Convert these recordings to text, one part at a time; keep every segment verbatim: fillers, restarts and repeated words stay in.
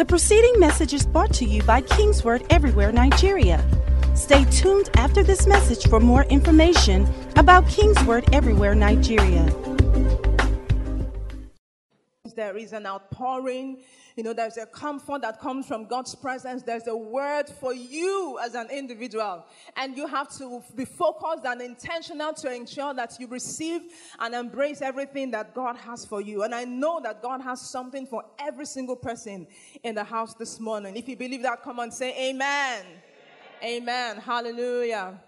The preceding message is brought to you by Kingsword Everywhere Nigeria. Stay tuned after this message for more information about Kingsword Everywhere Nigeria. There is an outpouring, you know, there's a comfort that comes from God's presence. There's a word for you as an individual, and you have to be focused and intentional to ensure that you receive and embrace everything that God has for you. And I know that God has something for every single person in the house this morning. If you believe that, come on, say amen. Amen. Amen. Hallelujah.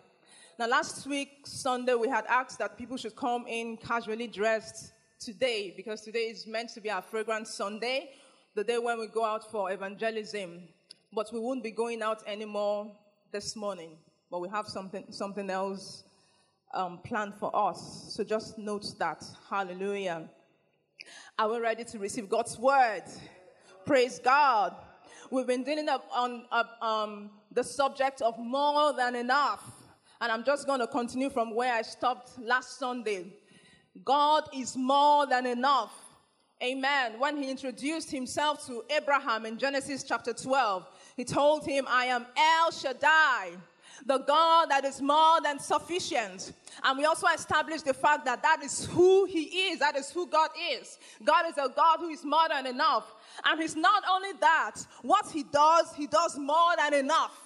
Now, last week, Sunday, we had asked that people should come in casually dressed today, because today is meant to be our Fragrance Sunday, the day when we go out for evangelism. But we won't be going out anymore this morning. But we have something something else um, planned for us. So just note that. Hallelujah. Are we ready to receive God's word? Praise God. We've been dealing up on up, um, the subject of more than enough. And I'm just going to continue from where I stopped last Sunday. God is more than enough. Amen. When he introduced himself to Abraham in Genesis chapter twelve, he told him, I am El Shaddai, the God that is more than sufficient. And we also established the fact that that is who he is. That is who God is. God is a God who is more than enough. And he's not only that. What he does, he does more than enough.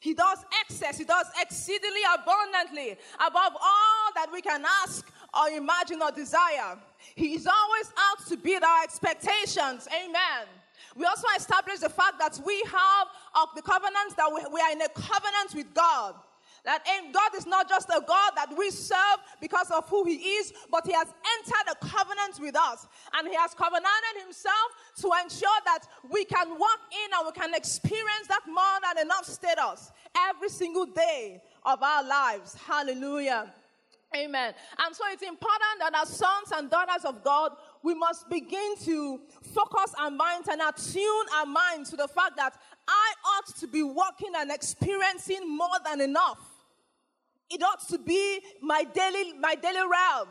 He does excess. He does exceedingly abundantly above all that we can ask or imagine or desire. He is always out to beat our expectations. Amen. We also establish the fact that we have of the covenants, that we, we are in a covenant with God. That God is not just a God that we serve because of who he is, but he has entered a covenant with us. And he has covenanted himself to ensure that we can walk in and we can experience that more than enough status every single day of our lives. Hallelujah. Amen. And so it's important that as sons and daughters of God, we must begin to focus our minds and attune our minds to the fact that I ought to be walking and experiencing more than enough. It ought to be my daily, my daily realm.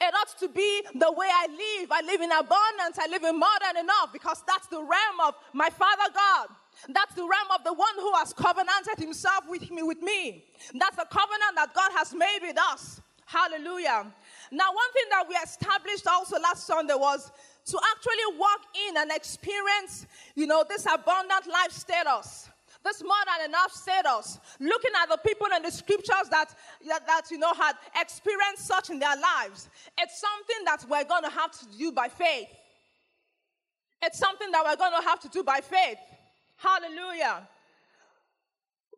It ought to be the way I live. I live in abundance. I live in more than enough, because that's the realm of my Father God. That's the realm of the one who has covenanted himself with me. With me. That's the covenant that God has made with us. Hallelujah. Now, one thing that we established also last Sunday was to actually walk in and experience, you know, this abundant life status, this more than enough status, looking at the people in the scriptures that, that, that you know, had experienced such in their lives. It's something that we're going to have to do by faith. It's something that we're going to have to do by faith. Hallelujah.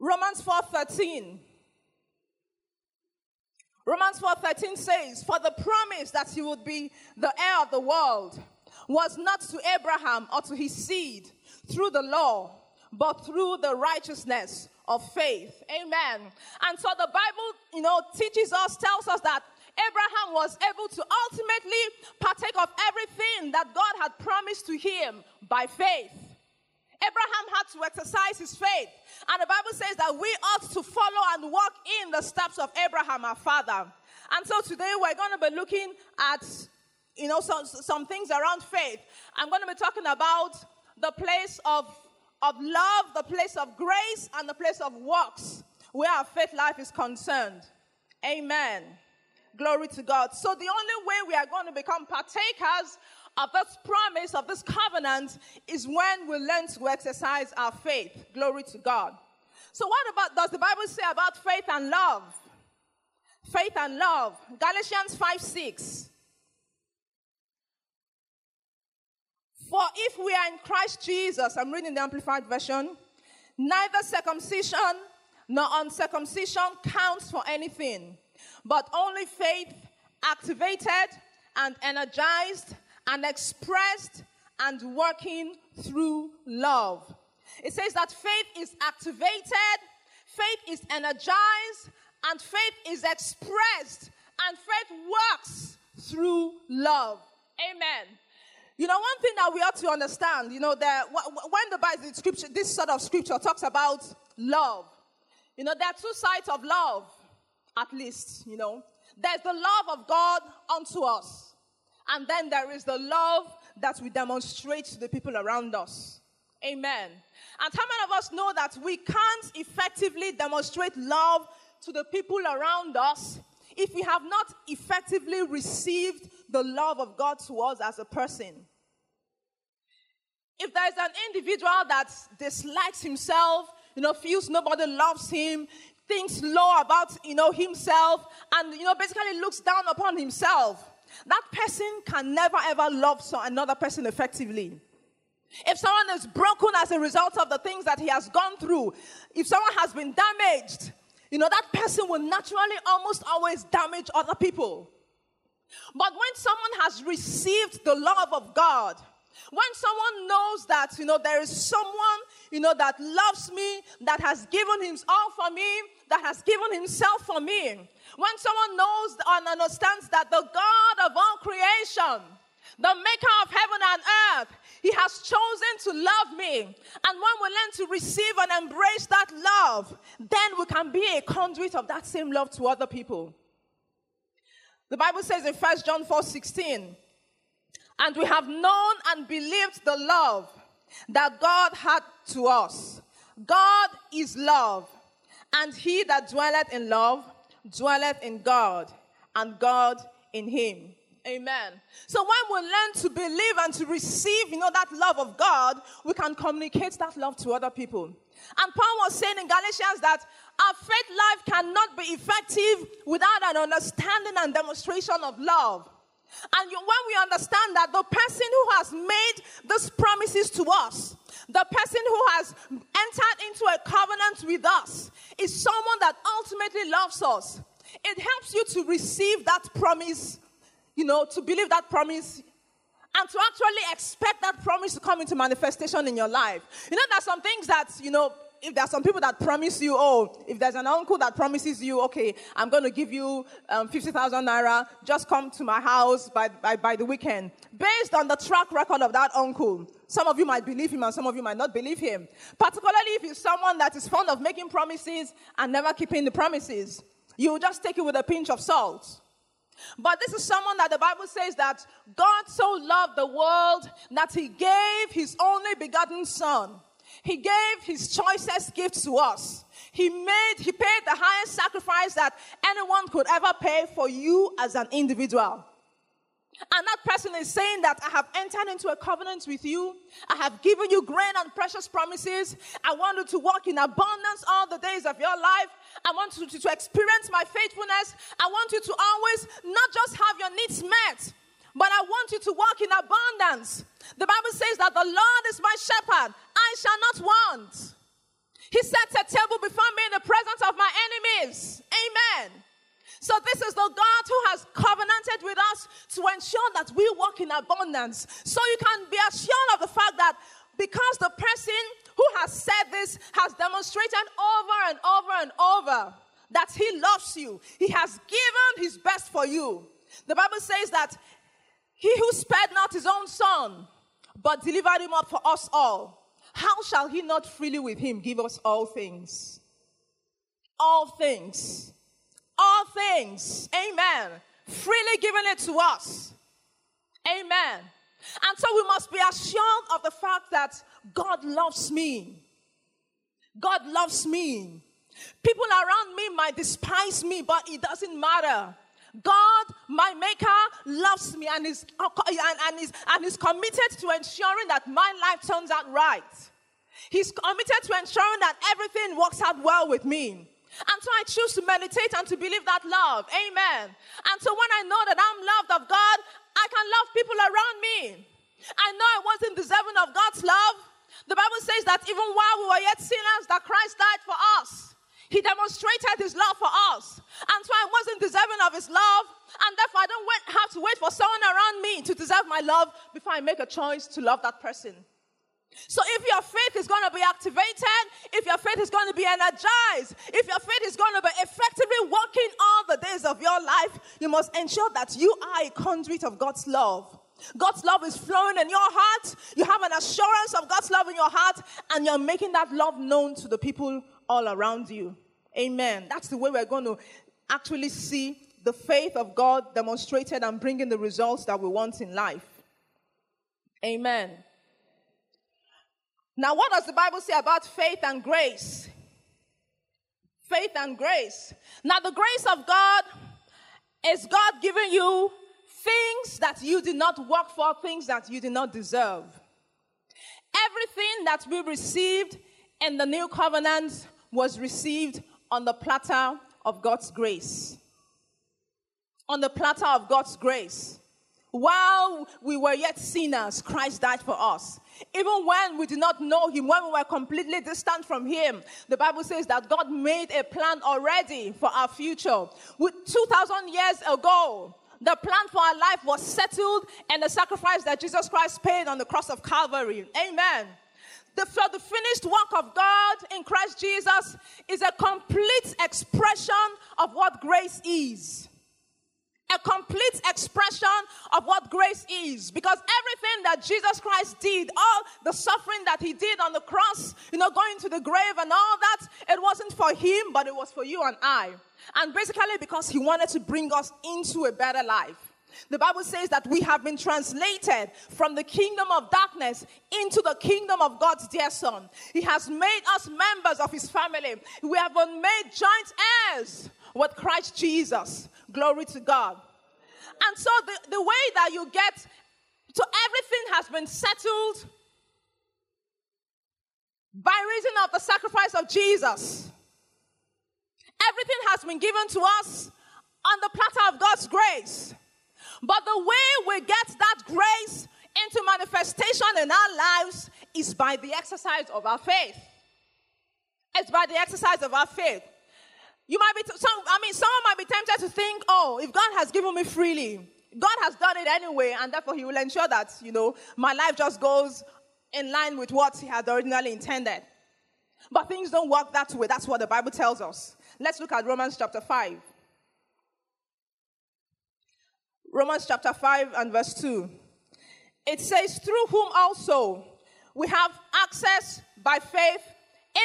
Romans four thirteen. Romans four thirteen says, for the promise that he would be the heir of the world was not to Abraham or to his seed through the law, but through the righteousness of faith. Amen. And so the Bible, you know, teaches us, tells us that Abraham was able to ultimately partake of everything that God had promised to him by faith. Abraham had to exercise his faith. And the Bible says that we ought to follow and walk in the steps of Abraham, our father. And so today we're going to be looking at, you know, some, some things around faith. I'm going to be talking about the place of, of love, the place of grace, and the place of works, where our faith life is concerned. Amen. Glory to God. So the only way we are going to become partakers of this promise, of this covenant, is when we learn to exercise our faith. Glory to God. So what about does the Bible say about faith and love? Faith and love. Galatians five six. For if we are in Christ Jesus, I'm reading the Amplified Version, neither circumcision nor uncircumcision counts for anything, but only faith activated and energized and expressed and working through love. It says that faith is activated, faith is energized, and faith is expressed, and faith works through love. Amen. You know, one thing that we ought to understand, you know, that when the Bible, the scripture, this sort of scripture talks about love, you know, there are two sides of love, at least, you know. There's the love of God unto us. And then there is the love that we demonstrate to the people around us. Amen. And how many of us know that we can't effectively demonstrate love to the people around us if we have not effectively received the love of God to us as a person? If there is an individual that dislikes himself, you know, feels nobody loves him, thinks low about, you know, himself, and, you know, basically looks down upon himself, that person can never ever love another person effectively. If someone is broken as a result of the things that he has gone through, if someone has been damaged, you know, that person will naturally almost always damage other people. But when someone has received the love of God, when someone knows that, you know, there is someone, you know, that loves me, that has given his all for me, that has given himself for me, when someone knows and understands that the God of all creation, the maker of heaven and earth, he has chosen to love me, and when we learn to receive and embrace that love, then we can be a conduit of that same love to other people. The Bible says in First John four sixteen, and we have known and believed the love that God had to us. God is love, and he that dwelleth in love dwelleth in God, and God in him. Amen. So when we learn to believe and to receive, you know, that love of God, we can communicate that love to other people. And Paul was saying in Galatians that our faith life cannot be effective without an understanding and demonstration of love. And you, when we understand that the person who has made these promises to us, the person who has entered into a covenant with us, is someone that ultimately loves us, it helps you to receive that promise, you know, to believe that promise, and to actually expect that promise to come into manifestation in your life. You know, there's some things that, you know, if there are some people that promise you, oh, if there's an uncle that promises you, okay, I'm going to give you um, fifty thousand naira, just come to my house by, by, by the weekend. Based on the track record of that uncle, some of you might believe him and some of you might not believe him. Particularly if it's someone that is fond of making promises and never keeping the promises. You just take it with a pinch of salt. But this is someone that the Bible says that God so loved the world that he gave his only begotten son. He gave his choicest gift to us. He made, he paid the highest sacrifice that anyone could ever pay for you as an individual. And that person is saying that I have entered into a covenant with you. I have given you great and precious promises. I want you to walk in abundance all the days of your life. I want you to, to experience my faithfulness. I want you to always not just have your needs met, but I want you to walk in abundance. The Bible says that the Lord is my shepherd. I shall not want. He sets a table before me in the presence of my enemies. Amen. So this is the God who has covenanted with us to ensure that we walk in abundance. So you can be assured of the fact that because the person who has said this has demonstrated over and over and over that he loves you, he has given his best for you. The Bible says that he who spared not his own son, but delivered him up for us all, how shall he not freely with him give us all things? All things. All things, amen, freely given it to us, amen. And so we must be assured of the fact that God loves me. God loves me. People around me might despise me, but it doesn't matter. God, my maker, loves me and is, and, and, is, and is committed to ensuring that my life turns out right. He's committed to ensuring that everything works out well with me. And so I choose to meditate and to believe that love. Amen. And so when I know that I'm loved of God, I can love people around me. I know I wasn't deserving of God's love. The Bible says that even while we were yet sinners, that Christ died for us. He demonstrated his love for us. And so I wasn't deserving of his love. And therefore I don't wait, have to wait for someone around me to deserve my love before I make a choice to love that person. So if your faith is going to be activated, if your faith is going to be energized, if your faith is going to be effectively working all the days of your life, you must ensure that you are a conduit of God's love. God's love is flowing in your heart. You have an assurance of God's love in your heart, and you're making that love known to the people all around you. Amen. That's the way we're going to actually see the faith of God demonstrated and bringing the results that we want in life. Amen. Now, what does the Bible say about faith and grace? Faith and grace. Now, the grace of God is God giving you things that you did not work for, things that you did not deserve. Everything that we received in the new covenant was received on the platter of God's grace. On the platter of God's grace. While we were yet sinners, Christ died for us. Even when we did not know him, when we were completely distant from him, the Bible says that God made a plan already for our future. With two thousand years ago, the plan for our life was settled and the sacrifice that Jesus Christ paid on the cross of Calvary. Amen. The, the finished work of God in Christ Jesus is a complete expression of what grace is. A complete expression of what grace is. Because everything that Jesus Christ did, all the suffering that he did on the cross, you know, going to the grave and all that, it wasn't for him, but it was for you and I. And basically because he wanted to bring us into a better life. The Bible says that we have been translated from the kingdom of darkness into the kingdom of God's dear Son. He has made us members of his family. We have been made joint heirs with Christ Jesus. Glory to God. And so the, the way that you get to everything has been settled by reason of the sacrifice of Jesus. Everything has been given to us on the platter of God's grace. But the way we get that grace into manifestation in our lives is by the exercise of our faith. It's by the exercise of our faith. You might be, t- some, I mean, someone might be tempted to think, oh, if God has given me freely, God has done it anyway, and therefore he will ensure that, you know, my life just goes in line with what he had originally intended. But things don't work that way. That's what the Bible tells us. Let's look at Romans chapter five. Romans chapter five and verse two. It says, through whom also we have access by faith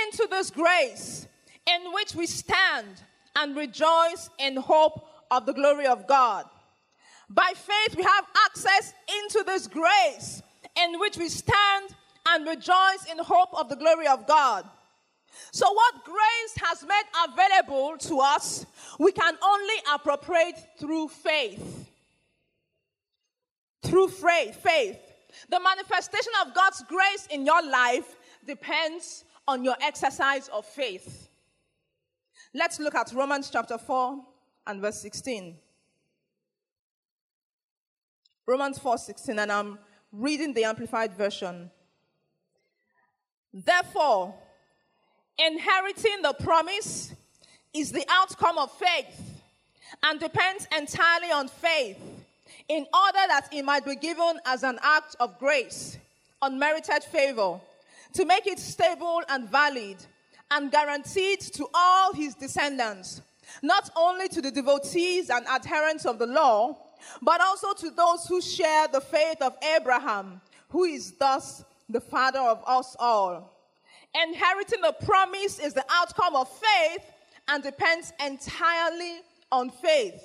into this grace, in which we stand and rejoice in hope of the glory of God. By faith we have access into this grace, in which we stand and rejoice in hope of the glory of God. So what grace has made available to us, we can only appropriate through faith. Through faith. faith. The manifestation of God's grace in your life depends on your exercise of faith. Let's look at Romans chapter four and verse sixteen. Romans four sixteen, and I'm reading the Amplified Version. Therefore, inheriting the promise is the outcome of faith and depends entirely on faith, in order that it might be given as an act of grace, unmerited favor, to make it stable and valid, and guaranteed to all his descendants, not only to the devotees and adherents of the law, but also to those who share the faith of Abraham, who is thus the father of us all. Inheriting the promise is the outcome of faith and depends entirely on faith.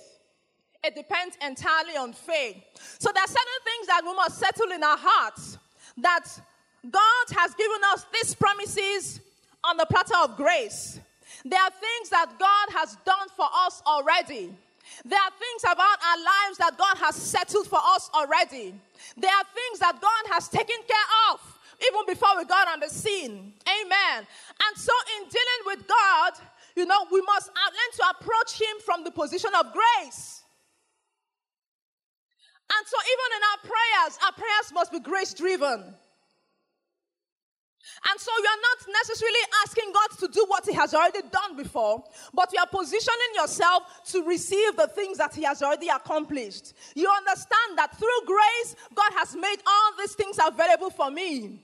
It depends entirely on faith. So there are certain things that we must settle in our hearts, that God has given us these promises on the platter of grace. There are things that God has done for us already. There are things about our lives that God has settled for us already. There are things that God has taken care of even before we got on the scene. Amen. And so in dealing with God, you know, we must learn to approach him from the position of grace. And so even in our prayers, our prayers must be grace-driven. And so you're not necessarily asking God to do what he has already done before, but you are positioning yourself to receive the things that he has already accomplished. You understand that through grace, God has made all these things available for me.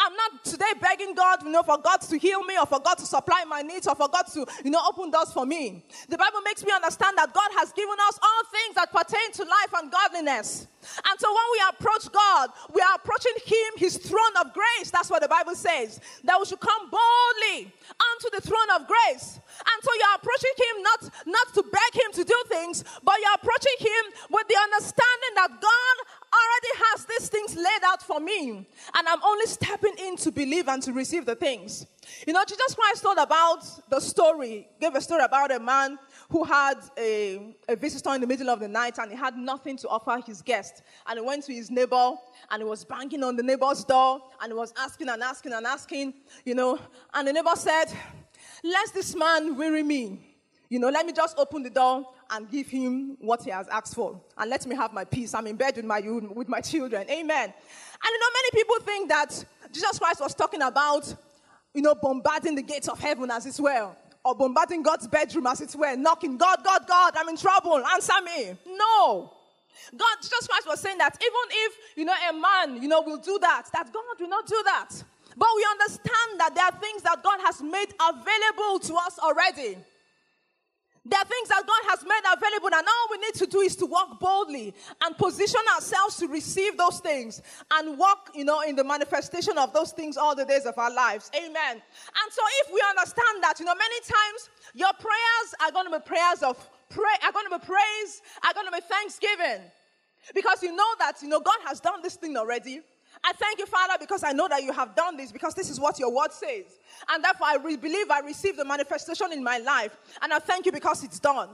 I'm not today begging God, you know, for God to heal me or for God to supply my needs or for God to, you know, open doors for me. The Bible makes me understand that God has given us all things that pertain to life and godliness. And so when we approach God, we are approaching him, his throne of grace. That's what the Bible says, that we should come boldly unto the throne of grace. And so you're approaching him not, not to beg him to do things, but you're approaching him with the understanding that God already has these things laid out for me, and I'm only stepping in to believe and to receive the things. You know, Jesus Christ told about the story, gave a story about a man who had a, a visitor in the middle of the night, and he had nothing to offer his guest. And he went to his neighbor, and he was banging on the neighbor's door, and he was asking and asking and asking, you know. And the neighbor said, "Lest this man weary me, you know, let me just open the door and give him what he has asked for. And let me have my peace. I'm in bed with my with my children." Amen. And you know, many people think that Jesus Christ was talking about, you know, bombarding the gates of heaven, as it were, or bombarding God's bedroom, as it were, knocking, "God, God, God, I'm in trouble, answer me." No. God, Jesus Christ was saying that even if, you know, a man, you know, will do that, that God will not do that. But we understand that there are things that God has made available to us already. There are things that God has made available, and all we need to do is to walk boldly and position ourselves to receive those things and walk, you know, in the manifestation of those things all the days of our lives. Amen. And so if we understand that, you know, many times your prayers are going to be prayers of pray, are going to be praise, are going to be thanksgiving. Because you know that, you know, God has done this thing already. I thank you, Father, because I know that you have done this, because this is what your word says. And therefore, I re- believe I receive the manifestation in my life. And I thank you because it's done.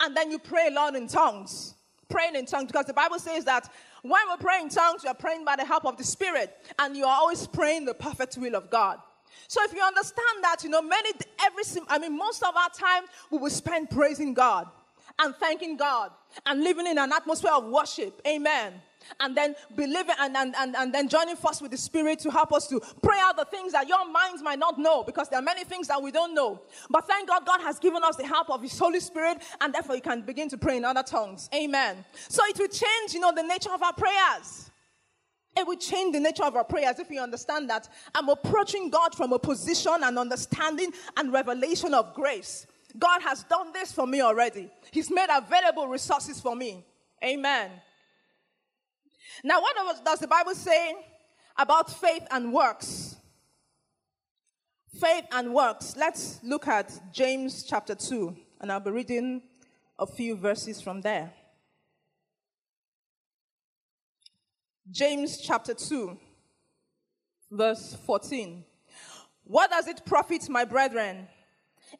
And then you pray, Lord, in tongues. Praying in tongues, because the Bible says that when we pray in tongues, we are praying by the help of the Spirit. And you are always praying the perfect will of God. So if you understand that, you know, many, every, I mean, most of our time, we will spend praising God and thanking God and living in an atmosphere of worship. Amen. And then believing and, and, and, and then joining force with the Spirit to help us to pray out the things that your minds might not know, because there are many things that we don't know. But thank God, God has given us the help of His Holy Spirit, and therefore you can begin to pray in other tongues. Amen. So it will change, you know, the nature of our prayers. It will change the nature of our prayers if you understand that I'm approaching God from a position and understanding and revelation of grace. God has done this for me already. He's made available resources for me. Amen. Now, what does the Bible say about faith and works? Faith and works. Let's look at James chapter two, and I'll be reading a few verses from there. James chapter two, verse fourteen. "What does it profit, my brethren,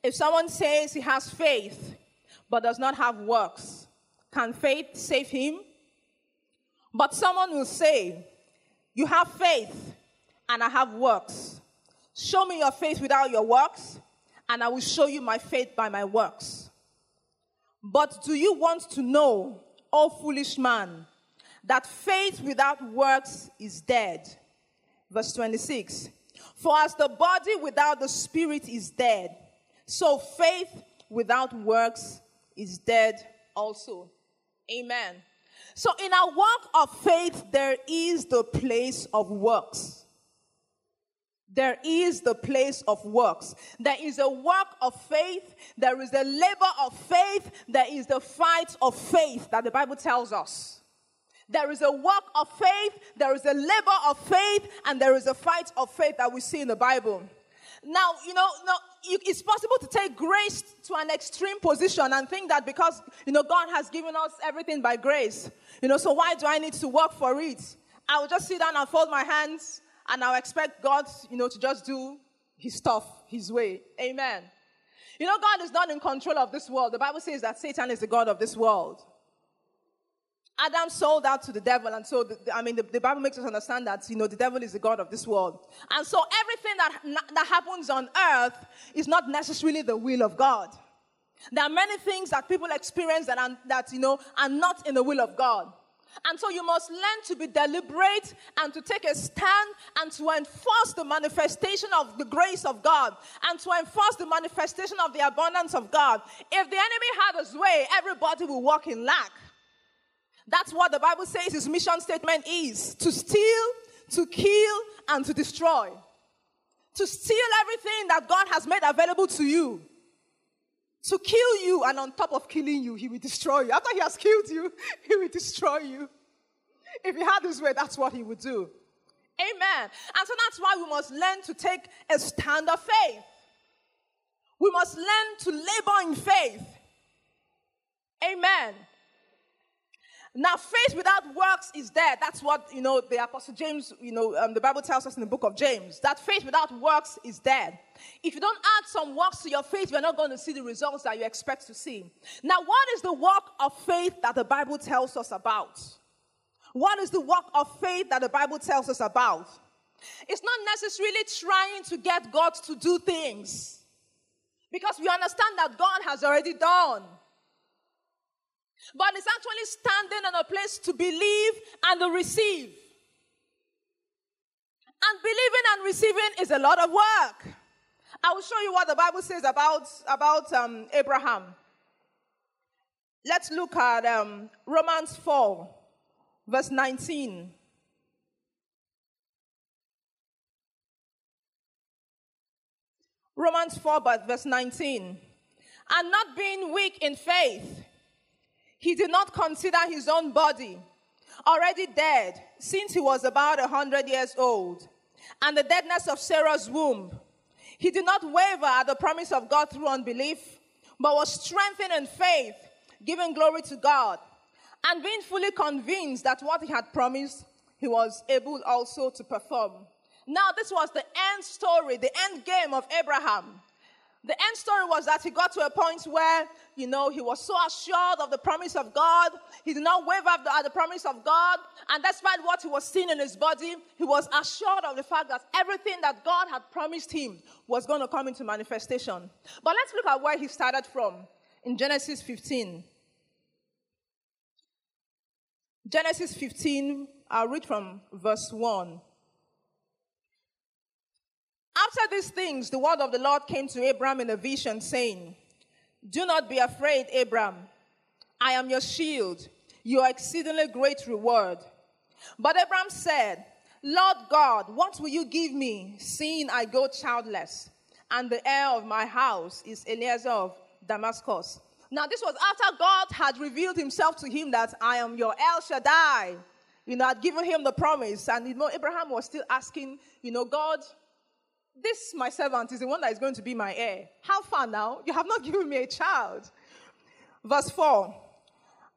if someone says he has faith but does not have works? Can faith save him? But someone will say, 'You have faith, and I have works. Show me your faith without your works, and I will show you my faith by my works.' But do you want to know, O foolish man, that faith without works is dead?" Verse twenty-six. "For as the body without the spirit is dead, so faith without works is dead also." Amen. So in our walk of faith, there is the place of works. There is the place of works. There is a work of faith. There is a labor of faith. There is the fight of faith that the Bible tells us. There is a work of faith. There is a labor of faith. And there is a fight of faith that we see in the Bible. Now, you know, no, it's possible to take grace to an extreme position and think that because, you know, God has given us everything by grace, you know, so why do I need to work for it? I will just sit down and fold my hands, and I'll expect God, you know, to just do His stuff His way. Amen. You know, God is not in control of this world. The Bible says that Satan is the god of this world. Adam sold out to the devil, and so, the, I mean, the, the Bible makes us understand that, you know, the devil is the god of this world. And so everything that, that happens on earth is not necessarily the will of God. There are many things that people experience that, are, that, you know, are not in the will of God. And so you must learn to be deliberate and to take a stand and to enforce the manifestation of the grace of God and to enforce the manifestation of the abundance of God. If the enemy had his way, everybody will walk in lack. That's what the Bible says His mission statement is: to steal, to kill, and to destroy. To steal everything that God has made available to you. To kill you, and on top of killing you, He will destroy you. After He has killed you, He will destroy you. If He had His way, that's what He would do. Amen. And so that's why we must learn to take a stand of faith. We must learn to labor in faith. Amen. Now, faith without works is dead. That's what, you know, the Apostle James, you know, um, the Bible tells us in the book of James, that faith without works is dead. If you don't add some works to your faith, you're not going to see the results that you expect to see. Now, what is the work of faith that the Bible tells us about? What is the work of faith that the Bible tells us about? It's not necessarily trying to get God to do things, because we understand that God has already done. But it's actually standing in a place to believe and to receive. And believing and receiving is a lot of work. I will show you what the Bible says about, about um, Abraham. Let's look at um, Romans four, verse nineteen. Romans four, verse nineteen. And not being weak in faith, he did not consider his own body already dead, since he was about a hundred years old, and the deadness of Sarah's womb. He did not waver at the promise of God through unbelief, but was strengthened in faith, giving glory to God, and being fully convinced that what he had promised, he was able also to perform. Now, this was the end story, the end game of Abraham. The end story was that he got to a point where, you know, he was so assured of the promise of God. He did not waver at the promise of God. And despite what he was seeing in his body, he was assured of the fact that everything that God had promised him was going to come into manifestation. But let's look at where he started from in Genesis fifteen. Genesis fifteen, I'll read from verse one. After these things, the word of the Lord came to Abram in a vision, saying, do not be afraid, Abram. I am your shield, your exceedingly great reward. But Abram said, Lord God, what will you give me, seeing I go childless? And the heir of my house is Eliezer of Damascus. Now, this was after God had revealed himself to him that I am your El Shaddai. You know, I'd given him the promise. And, you know, Abraham was still asking, you know, God, this, my servant, is the one that is going to be my heir. How far now? You have not given me a child. Verse four.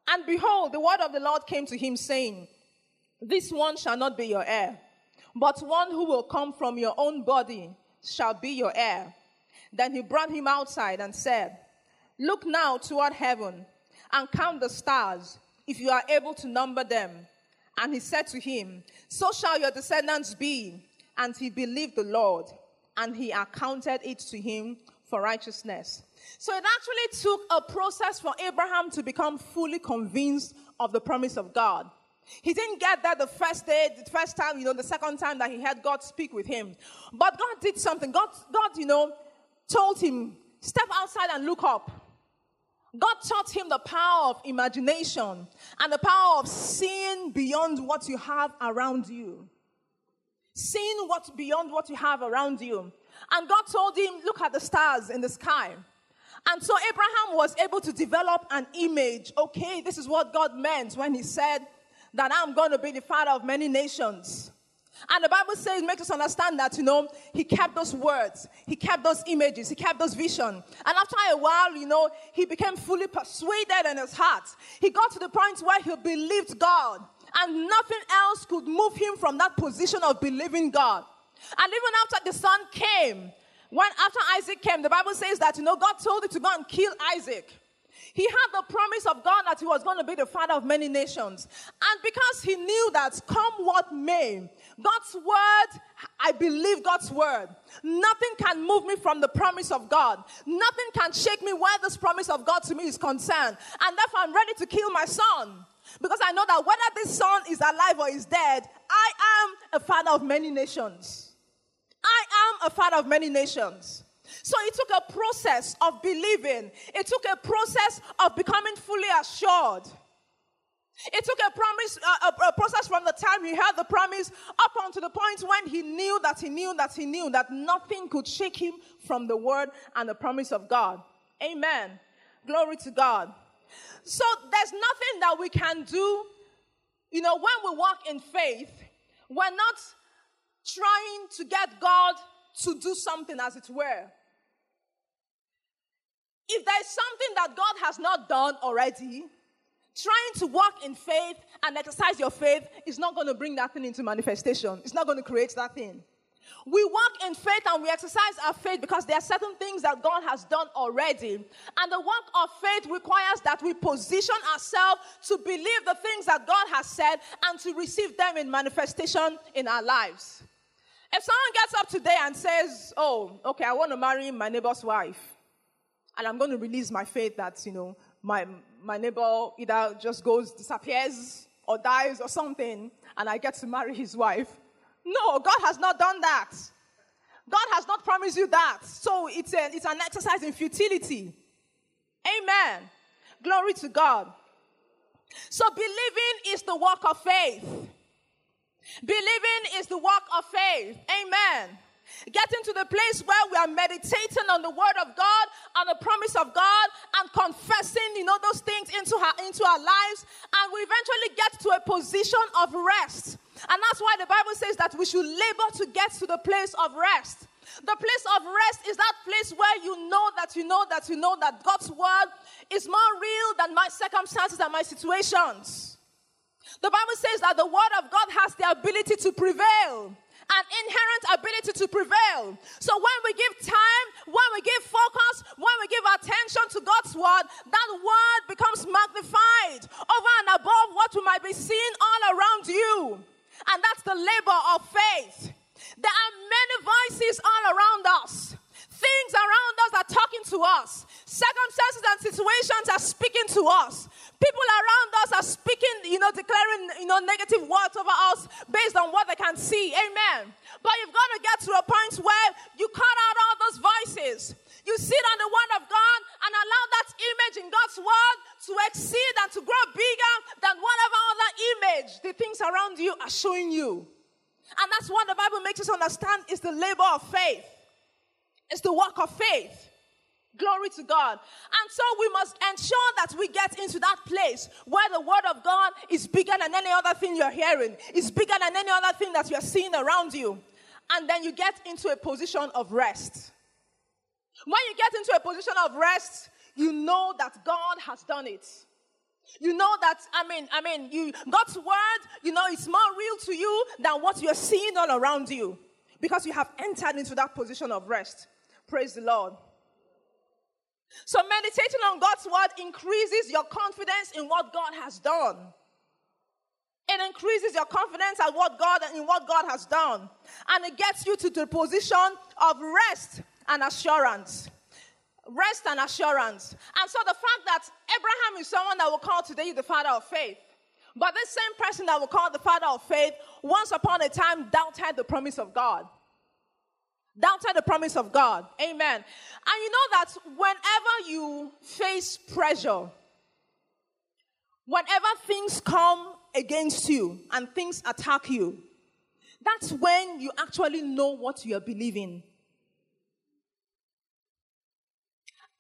And behold, the word of the Lord came to him, saying, this one shall not be your heir, but one who will come from your own body shall be your heir. Then he brought him outside and said, look now toward heaven and count the stars, if you are able to number them. And he said to him, so shall your descendants be. And he believed the Lord, and he accounted it to him for righteousness. So it actually took a process for Abraham to become fully convinced of the promise of God. He didn't get that the first day, the first time, you know, the second time that he had God speak with him. But God did something. God, God, you know, told him, step outside and look up. God taught him the power of imagination and the power of seeing beyond what you have around you. Seeing what's beyond what you have around you. And God told him, look at the stars in the sky. And so Abraham was able to develop an image. Okay, this is what God meant when he said that I'm going to be the father of many nations. And the Bible says, makes us understand that, you know, he kept those words. He kept those images. He kept those vision. And after a while, you know, he became fully persuaded in his heart. He got to the point where he believed God. And nothing else could move him from that position of believing God. And even after the son came, when after Isaac came, the Bible says that, you know, God told him to go and kill Isaac. He had the promise of God that he was going to be the father of many nations. And because he knew that come what may, God's word, I believe God's word. Nothing can move me from the promise of God. Nothing can shake me where this promise of God to me is concerned. And therefore, I'm ready to kill my son. Because I know that whether this son is alive or is dead, I am a father of many nations. I am a father of many nations. So it took a process of believing. It took a process of becoming fully assured. It took a, promise, a, a process from the time he heard the promise up until the point when he knew that he knew that he knew that nothing could shake him from the word and the promise of God. Amen. Glory to God. So there's nothing that we can do, you know, when we walk in faith, we're not trying to get God to do something, as it were. If there's something that God has not done already, trying to walk in faith and exercise your faith is not going to bring that thing into manifestation. It's not going to create that thing. We walk in faith and we exercise our faith because there are certain things that God has done already. And the work of faith requires that we position ourselves to believe the things that God has said and to receive them in manifestation in our lives. If someone gets up today and says, oh, okay, I want to marry my neighbor's wife, and I'm going to release my faith that, you know, my my neighbor either just goes, disappears, or dies or something, and I get to marry his wife. No, God has not done that. God has not promised you that. So it's, a, it's an exercise in futility. Amen. Glory to God. So believing is the work of faith. Believing is the work of faith. Amen. Getting to the place where we are meditating on the word of God, on the promise of God, and confessing, you know, those things into our, into our lives. And we eventually get to a position of rest. And that's why the Bible says that we should labor to get to the place of rest. The place of rest is that place where you know that you know that you know that God's word is more real than my circumstances and my situations. The Bible says that the word of God has the ability to prevail. An inherent ability to prevail. So when we give time, when we give focus, when we give attention to God's word, that word becomes magnified over and above what we might be seeing all around you. And that's the labor of faith. There are many voices all around us. Things around us are talking to us. Circumstances and situations are speaking to us. People around us are speaking, you know, declaring, you know, negative words over us based on what they can see. Amen. But you've got to get to a point where you cut out all those voices. You sit on the word of God and allow that image in God's word to exceed and to grow bigger than whatever other image the things around you are showing you. And that's what the Bible makes us understand is the labor of faith. It's the work of faith. Glory to God. And so we must ensure that we get into that place where the word of God is bigger than any other thing you're hearing. It's bigger than any other thing that you're seeing around you. And then you get into a position of rest. When you get into a position of rest, you know that God has done it. You know that, I mean, I mean, you, God's word, you know, it's more real to you than what you're seeing all around you. Because you have entered into that position of rest. Praise the Lord. So meditating on God's word increases your confidence in what God has done. It increases your confidence at what God in what God has done. And it gets you to the position of rest and assurance. Rest and assurance. And so the fact that Abraham is someone that we call today the father of faith. But this same person that we call the father of faith once upon a time doubted the promise of God. Doubted the promise of God. Amen. And you know that whenever you face pressure, whenever things come against you and things attack you, that's when you actually know what you are believing.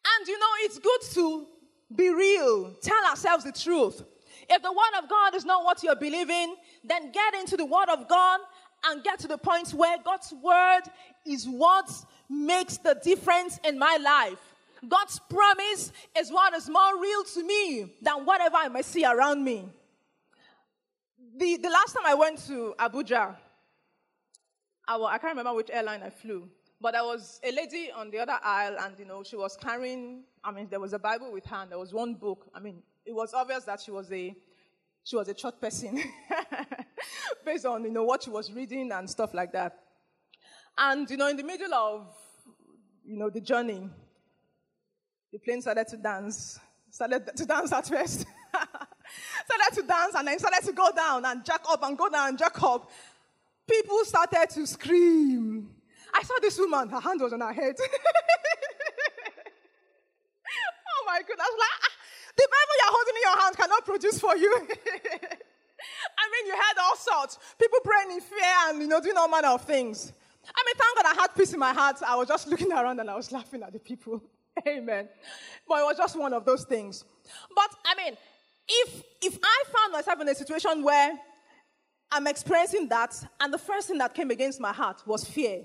And you know, it's good to be real. Tell ourselves the truth. If the word of God is not what you're believing, then get into the word of God and get to the point where God's word is what makes the difference in my life. God's promise is what is more real to me than whatever I may see around me. The, the last time I went to Abuja, I, I can't remember which airline I flew, but there was a lady on the other aisle and, you know, she was carrying, I mean, there was a Bible with her and there was one book. I mean, it was obvious that she was a She was a church person based on, you know, what she was reading and stuff like that. And, you know, in the middle of, you know, the journey, the plane started to dance, started to dance at first, started to dance and then started to go down and jack up and go down and jack up. People started to scream. I saw this woman, her hand was on her head. Oh, my goodness. Like, the Bible you're holding in your hand cannot produce for you. I mean, you had all sorts. People praying in fear and, you know, doing all manner of things. I mean, thank God I had peace in my heart. I was just looking around and I was laughing at the people. Amen. But it was just one of those things. But, I mean, if if I found myself in a situation where I'm experiencing that and the first thing that came against my heart was fear,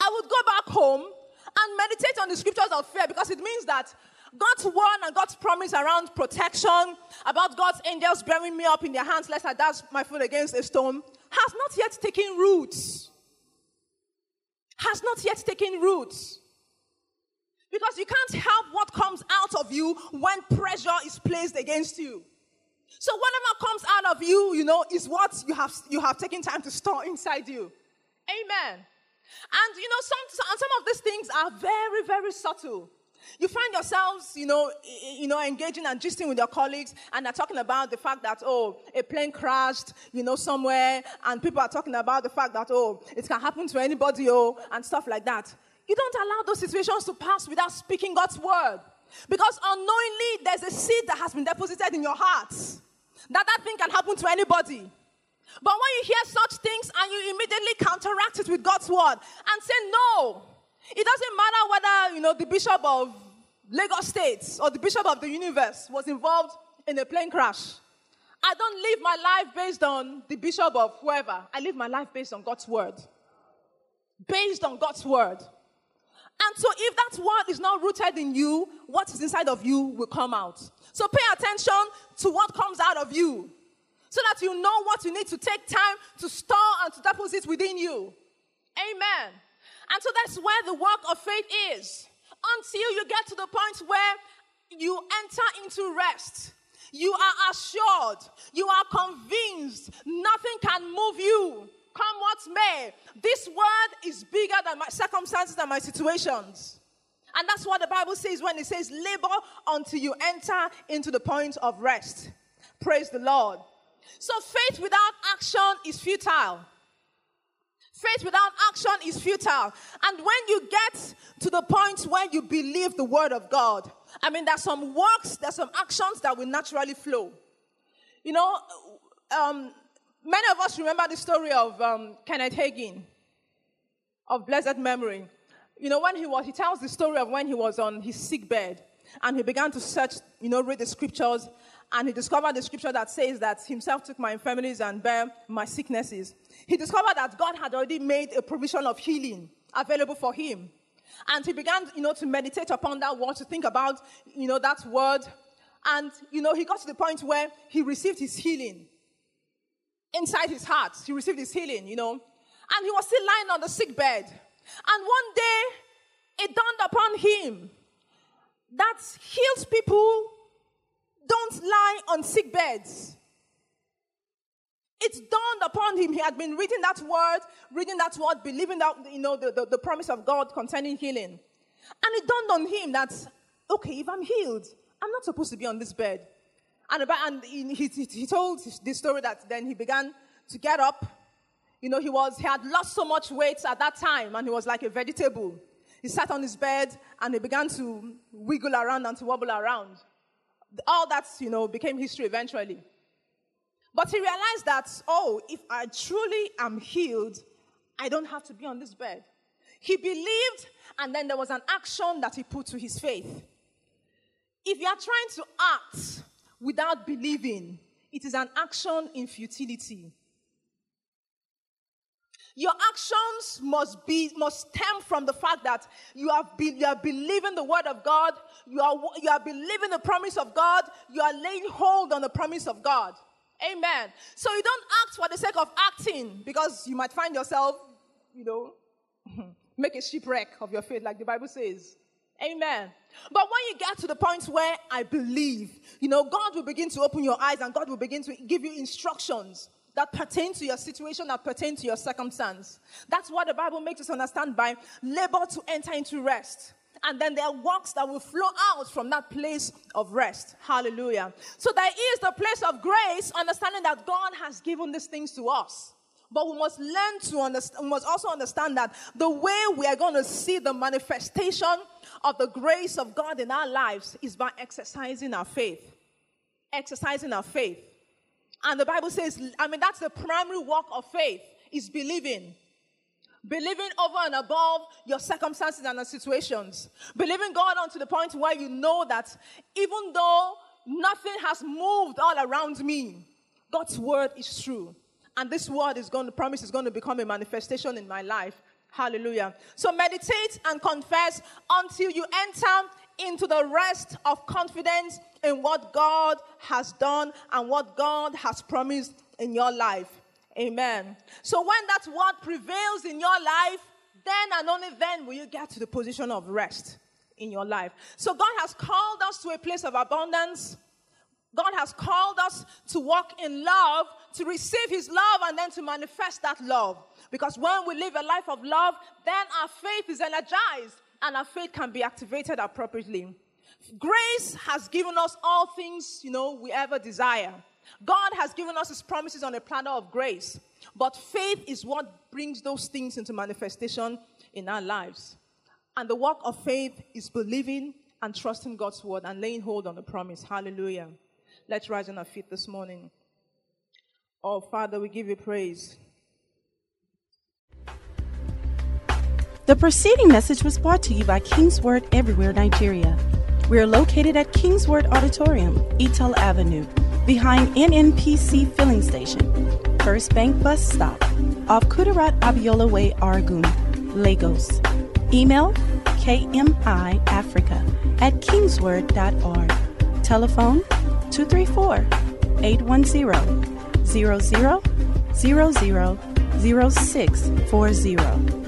I would go back home and meditate on the scriptures of fear because it means that God's word and God's promise around protection, about God's angels bearing me up in their hands, lest I dash my foot against a stone, has not yet taken root. Has not yet taken root. Because you can't help what comes out of you when pressure is placed against you. So whatever comes out of you, you know, is what you have you have taken time to store inside you. Amen. And, you know, some, some of these things are very, very subtle. You find yourselves, you know, you know, engaging and gisting with your colleagues, and they're talking about the fact that, oh, a plane crashed, you know, somewhere, and people are talking about the fact that, oh, it can happen to anybody, oh, and stuff like that. You don't allow those situations to pass without speaking God's word. Because unknowingly, there's a seed that has been deposited in your heart, that that thing can happen to anybody. But when you hear such things and you immediately counteract it with God's word and say, no, it doesn't matter whether, you know, the bishop of Lagos State or the bishop of the universe was involved in a plane crash. I don't live my life based on the bishop of whoever. I live my life based on God's word. Based on God's word. And so if that word is not rooted in you, what is inside of you will come out. So pay attention to what comes out of you, so that you know what you need to take time to store and to deposit within you. Amen. And so that's where the work of faith is. Until you get to the point where you enter into rest, you are assured, you are convinced, nothing can move you, come what may. This word is bigger than my circumstances and my situations. And that's what the Bible says when it says, labor until you enter into the point of rest. Praise the Lord. So faith without action is futile. Faith without action is futile. And when you get to the point where you believe the word of God, I mean, there's some works, there's some actions that will naturally flow. You know, um, many of us remember the story of um, Kenneth Hagin, of blessed memory. You know, when he was, he tells the story of when he was on his sick bed, and he began to search, you know, read the scriptures. And he discovered the scripture that says that himself took my infirmities and bare my sicknesses. He discovered that God had already made a provision of healing available for him. And he began, you know, to meditate upon that word, to think about, you know, that word. And, you know, he got to the point where he received his healing. Inside his heart, he received his healing, you know. And he was still lying on the sickbed. And one day, it dawned upon him that heals people don't lie on sick beds. It dawned upon him. He had been reading that word, reading that word, believing that, you know, the, the, the promise of God concerning healing. And it dawned on him that, okay, if I'm healed, I'm not supposed to be on this bed. And, and he, he, he told this story that then he began to get up. You know, he was, he had lost so much weight at that time, and he was like a vegetable. He sat on his bed, and he began to wiggle around and to wobble around. All that, you know, became history eventually. But he realized that, oh, if I truly am healed, I don't have to be on this bed. He believed, and then there was an action that he put to his faith. If you are trying to act without believing, it is an action in futility. Your actions must be must stem from the fact that you are, be, you are believing the word of God, you are, you are believing the promise of God, you are laying hold on the promise of God. Amen. So you don't act for the sake of acting, because you might find yourself, you know, make a shipwreck of your faith, like the Bible says. Amen. But when you get to the point where I believe, you know, God will begin to open your eyes, and God will begin to give you instructions that pertain to your situation, that pertain to your circumstance. That's what the Bible makes us understand by labor to enter into rest. And then there are works that will flow out from that place of rest. Hallelujah. So there is the place of grace, understanding that God has given these things to us. But we must learn to understand, we must also understand that the way we are going to see the manifestation of the grace of God in our lives is by exercising our faith. Exercising our faith. And the Bible says, I mean, that's the primary work of faith, is believing. Believing over and above your circumstances and the situations. Believing God unto the point where you know that even though nothing has moved all around me, God's word is true. And this word is going to, promise is going to become a manifestation in my life. Hallelujah. So meditate and confess until you enter into the rest of confidence in what God has done and what God has promised in your life. Amen. So when that word prevails in your life, then and only then will you get to the position of rest in your life. So God has called us to a place of abundance. God has called us to walk in love, to receive his love, and then to manifest that love. Because when we live a life of love, then our faith is energized and our faith can be activated appropriately. Grace has given us all things, you know, we ever desire. God has given us his promises on a platter of grace. But faith is what brings those things into manifestation in our lives. And the work of faith is believing and trusting God's word and laying hold on the promise. Hallelujah. Let's rise on our feet this morning. Oh, Father, we give you praise. The preceding message was brought to you by Kingsword Everywhere Nigeria. We are located at Kingsword Auditorium, Etel Avenue, behind N N P C Filling Station, First Bank Bus Stop, off Kutarat Abiola Way, Argun, Lagos. Email KMIAfrica at kingsword dot org. Telephone two three four, eight one zero, zero zero zero zero zero six four zero.